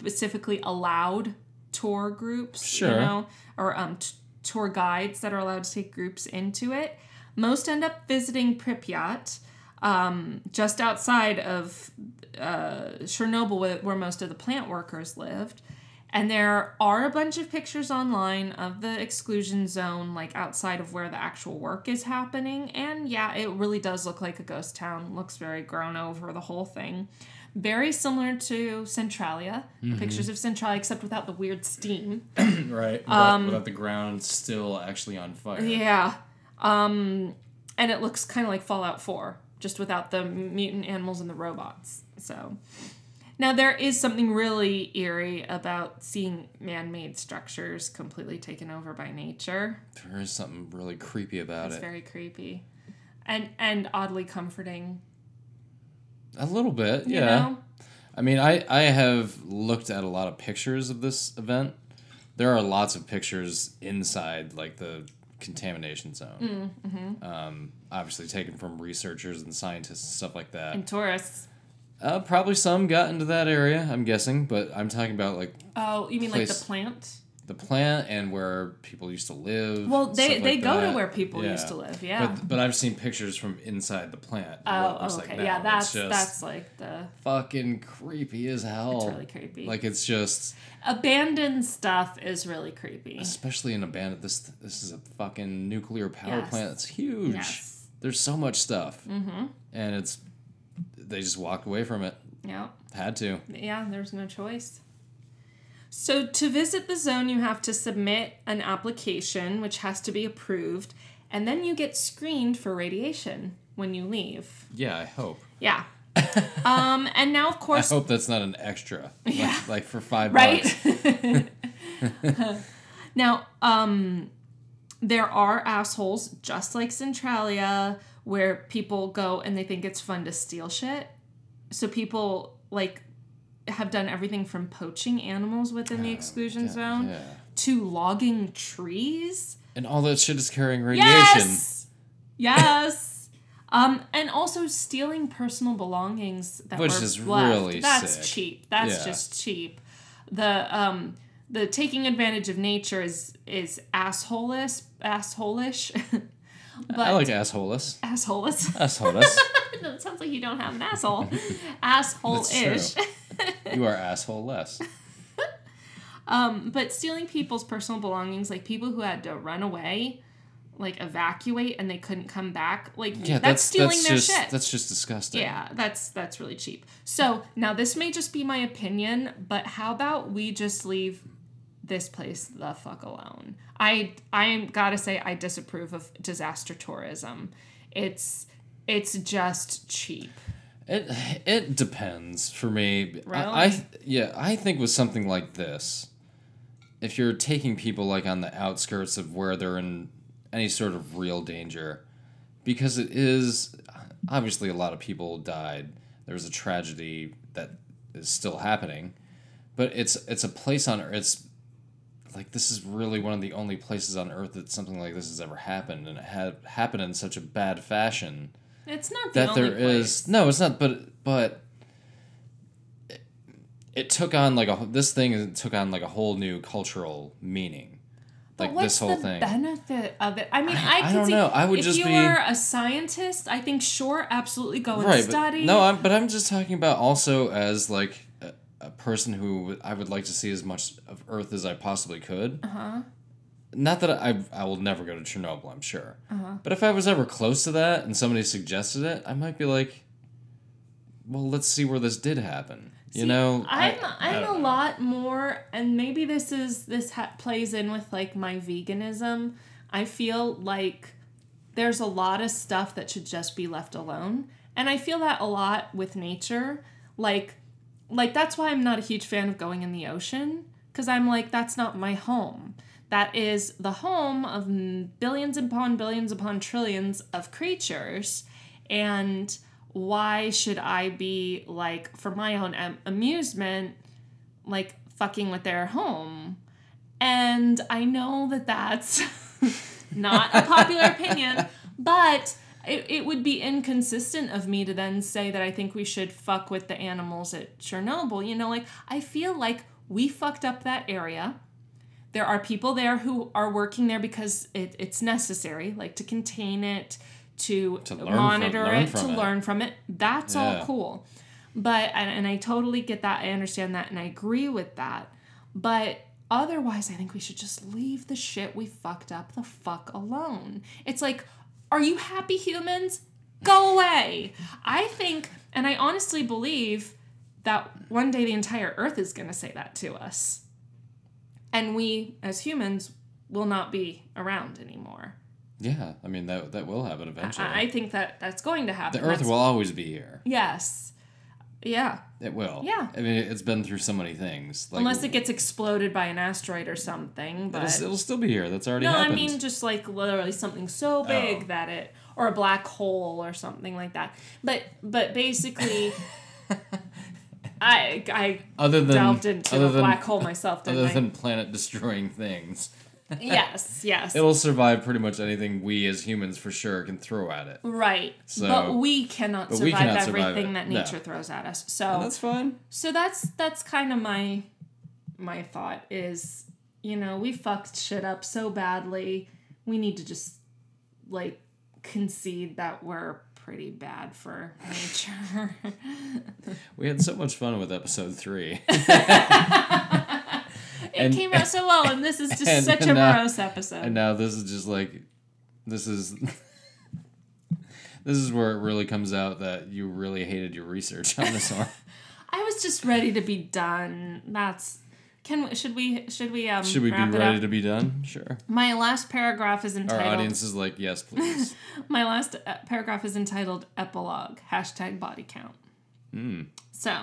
specifically allowed tour groups, or tour guides that are allowed to take groups into it. Most end up visiting Pripyat, just outside of Chernobyl, where most of the plant workers lived. And there are a bunch of pictures online of the exclusion zone, like outside of where the actual work is happening. And yeah, it really does look like a ghost town. Looks very grown over, the whole thing. Very similar to Centralia, the pictures of Centralia, except without the weird steam. Without the ground still actually on fire. Yeah. And it looks kind of like Fallout 4, just without the mutant animals and the robots. So, now there is something really eerie about seeing man-made structures completely taken over by nature. There is something really creepy about it. It's very creepy. And oddly comforting. A little bit, yeah. You know? I mean, I have looked at a lot of pictures of this event. There are lots of pictures inside, like the... contamination zone. Obviously taken from researchers and scientists and stuff like that. And tourists. Probably some got into that area, I'm guessing, but I'm talking about like... Oh, you mean like the plant? The plant and where people used to live. Well, they go to where people used to live, But I've seen pictures from inside the plant. Oh, okay. Like yeah, that's like the... Fucking creepy as hell. It's really creepy. Like, it's just... Abandoned stuff is really creepy. Especially in abandoned... This is a fucking nuclear power plant. It's huge. Yes. There's so much stuff. Mm-hmm. And it's... They just walked away from it. Yeah. Had to. Yeah, there's no choice. So to visit the zone, you have to submit an application, which has to be approved, and then you get screened for radiation when you leave. Yeah, I hope. Yeah. And now, of course... I hope that's not an extra, like for $5. Now, there are assholes, just like Centralia, where people go and they think it's fun to steal shit. So people, like... have done everything from poaching animals within the exclusion zone to logging trees. And all that shit is carrying radiation. Yes. And also stealing personal belongings that which is left. Really that's sick. Cheap. That's just cheap. The taking advantage of nature is asshole-ish. But I like asshole-ish. Asshole-ish. That sounds like you don't have an asshole. Asshole-ish. You are asshole-less. But stealing people's personal belongings, like people who had to run away, like evacuate and they couldn't come back, like that's stealing their shit. That's just disgusting. Yeah, that's really cheap. So now this may just be my opinion, but how about we just leave this place the fuck alone? I gotta say I disapprove of disaster tourism. It's just cheap. It depends for me. Really? I think with something like this, if you're taking people like on the outskirts of where they're in any sort of real danger, because it is obviously a lot of people died. There was a tragedy that is still happening, but it's a place on Earth. It's like this is really one of the only places on Earth that something like this has ever happened, and it had happened in such a bad fashion. It's not the only place. No, it's not. But it took on like a whole new cultural meaning. But like what's this whole thing. Benefit of it? I mean, I don't know. I would just be. If you were a scientist, I think sure, absolutely go and study. I'm just talking about also as like a person who I would like to see as much of Earth as I possibly could. Uh huh. Not that I will never go to Chernobyl, I'm sure. Uh-huh. But if I was ever close to that and somebody suggested it, I might be like, well, let's see where this did happen. See, you know, I'm a lot more, and maybe this plays in with like my veganism. I feel like there's a lot of stuff that should just be left alone, and I feel that a lot with nature. Like that's why I'm not a huge fan of going in the ocean, because I'm like that's not my home. That is the home of billions upon trillions of creatures. And why should I be, like, for my own amusement, like, fucking with their home? And I know that that's not a popular opinion, but it would be inconsistent of me to then say that I think we should fuck with the animals at Chernobyl. You know, like, I feel like we fucked up that area. There are people there who are working there because it's necessary, like to contain it, to monitor it, to learn from it. That's all cool. But, and I totally get that. I understand that. And I agree with that. But otherwise, I think we should just leave the shit we fucked up the fuck alone. It's like, are you happy humans? Go away. I think, and I honestly believe that one day the entire Earth is going to say that to us. And we, as humans, will not be around anymore. Yeah, I mean, that will happen eventually. I think that's going to happen. The Earth will always be here. Yes. Yeah. It will. Yeah. I mean, it's been through so many things. Like, unless it gets exploded by an asteroid or something. But it'll still be here. That's already happened. No, I mean, just like literally something so big that it... Or a black hole or something like that. But basically... I delved into a black hole myself, didn't I? Other than planet-destroying things. Yes. It'll survive pretty much anything we as humans for sure can throw at it. Right. So, but we cannot survive everything that nature throws at us. So and that's fine. So that's kind of my thought is, you know, we fucked shit up so badly, we need to just, like, concede that we're pretty bad for nature. We had so much fun with episode 3. It came out so well, and this is just such a morose episode. And now this is just like, this is where it really comes out that you really hated your research on this one. I was just ready to be done. Should we be ready to be done? Sure. My last paragraph is entitled... Our audience is like, yes, please. My last paragraph is entitled Epilogue, #body count. So,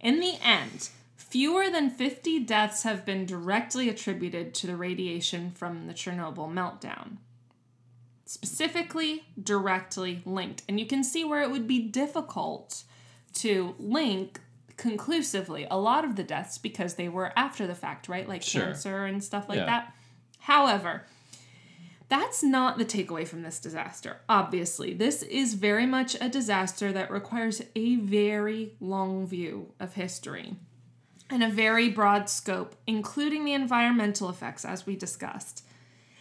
in the end, fewer than 50 deaths have been directly attributed to the radiation from the Chernobyl meltdown. Specifically, directly linked. And you can see where it would be difficult to link conclusively a lot of the deaths because they were after the fact, right? Like cancer and stuff like that. However, that's not the takeaway from this disaster, obviously. This is very much a disaster that requires a very long view of history and a very broad scope, including the environmental effects, as we discussed.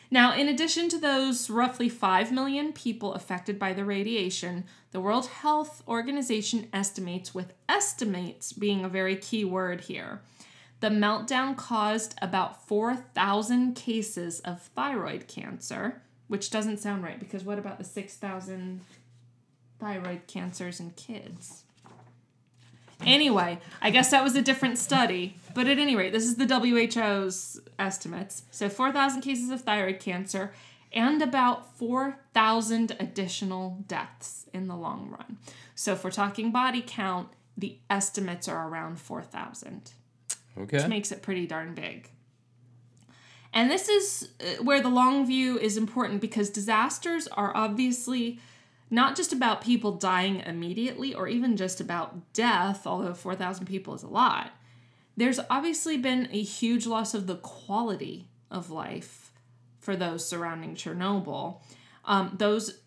Now, in addition to those roughly 5 million people affected by the radiation, the World Health Organization estimates, with estimates being a very key word here, the meltdown caused about 4,000 cases of thyroid cancer, which doesn't sound right, because what about the 6,000 thyroid cancers in kids? Anyway, I guess that was a different study. But at any rate, this is the WHO's estimates. So 4,000 cases of thyroid cancer and about 4,000 additional deaths in the long run. So if we're talking body count, the estimates are around 4,000. Okay. Which makes it pretty darn big. And this is where the long view is important, because disasters are obviously not just about people dying immediately or even just about death, although 4,000 people is a lot. There's obviously been a huge loss of the quality of life for those surrounding Chernobyl. Those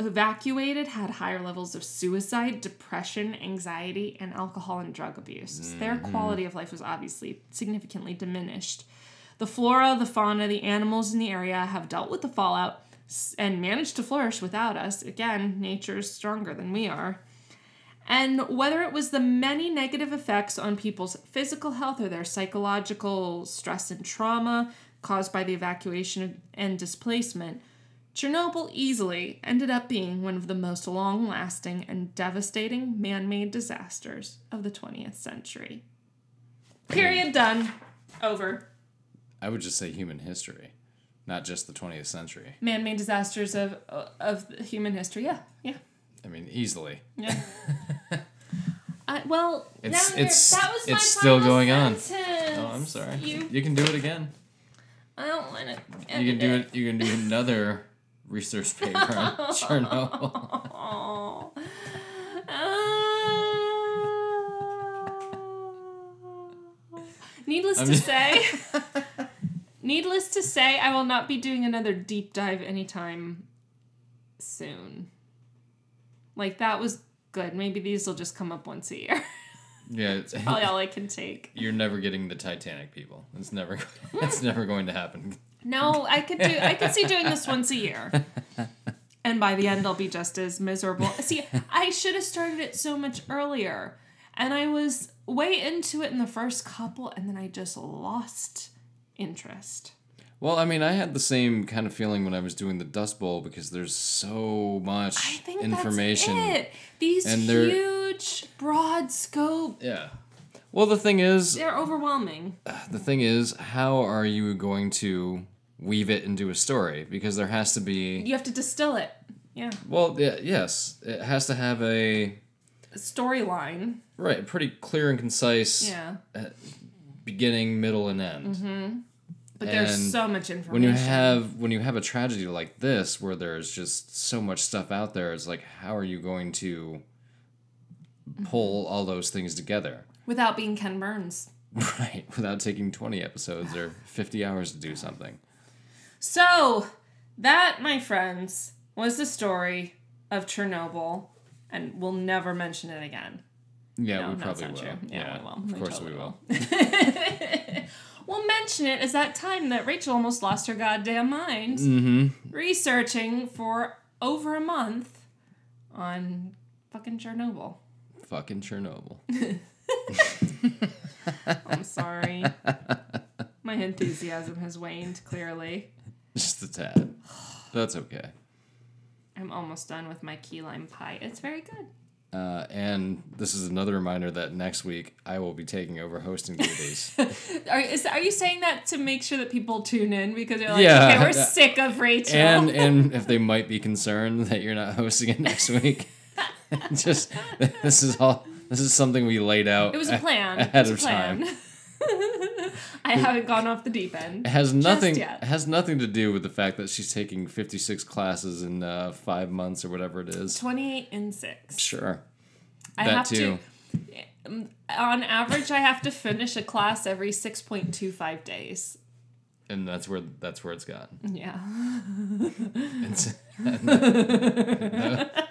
evacuated had higher levels of suicide, depression, anxiety, and alcohol and drug abuse. So their quality of life was obviously significantly diminished. The flora, the fauna, the animals in the area have dealt with the fallout and managed to flourish without us. Again, nature's stronger than we are. And whether it was the many negative effects on people's physical health or their psychological stress and trauma caused by the evacuation and displacement, Chernobyl easily ended up being one of the most long-lasting and devastating man-made disasters of the 20th century. Period. Done. Over. I would just say human history, not just the 20th century. Man-made disasters of human history, yeah. I mean, easily. Yeah. Well, that was my still going sentence. On. Oh, I'm sorry. You can do it again. I don't want to. You can do it. You can do another research paper on Chernobyl. Needless to say, I will not be doing another deep dive anytime soon. Like, that was good. Maybe these will just come up once a year. Yeah. It's probably all I can take. You're never getting the Titanic, people. It's never going to happen. No, I could see doing this once a year. And by the end, I'll be just as miserable. See, I should have started it so much earlier. And I was way into it in the first couple, and then I just lost interest. Well, I mean, I had the same kind of feeling when I was doing the Dust Bowl, because there's so much information. That's it. These and huge, broad scope. Yeah. Well, the thing is, they're overwhelming. The thing is, how are you going to weave it into a story? Because there has to be. You have to distill it. Yeah. Well, yeah, yes, it has to have a storyline. Right. Pretty clear and concise. Yeah. Beginning, middle, and end. Mm-hmm. But there's so much information. When you have a tragedy like this, where there's just so much stuff out there, it's like, how are you going to pull all those things together? Without being Ken Burns. Right, without taking 20 episodes or 50 hours to do something. So, that, my friends, was the story of Chernobyl, and we'll never mention it again. Yeah, no, we probably will. True. Yeah, we will. Of course we will. We'll mention it as that time that Rachel almost lost her goddamn mind researching for over a month on fucking Chernobyl. Fucking Chernobyl. I'm sorry. My enthusiasm has waned, clearly. Just a tad. That's okay. I'm almost done with my key lime pie. It's very good. And this is another reminder that next week I will be taking over hosting duties. Are you saying that to make sure that people tune in because they're like, okay, we're sick of Rachel. And if they might be concerned that you're not hosting it next week, just this is something we laid out. It was a plan ahead of time. I haven't gone off the deep end. It has nothing to do with the fact that she's taking 56 classes in 5 months or whatever it is. 28 and 6. Sure. I that have too. To on average, I have to finish a class every 6.25 days. And that's where it's gotten. Yeah.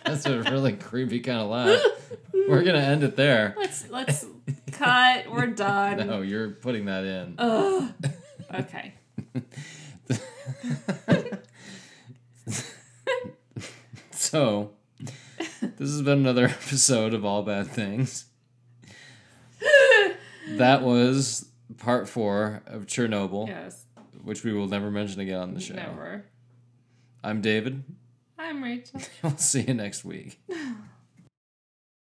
That's a really creepy kind of laugh. We're gonna end it there. Let's cut. We're done. No, you're putting that in. Ugh. Okay. So, this has been another episode of All Bad Things. That was part 4 of Chernobyl. Yes. Which we will never mention again on the show. Never. I'm David. I'm Rachel. We'll see you next week.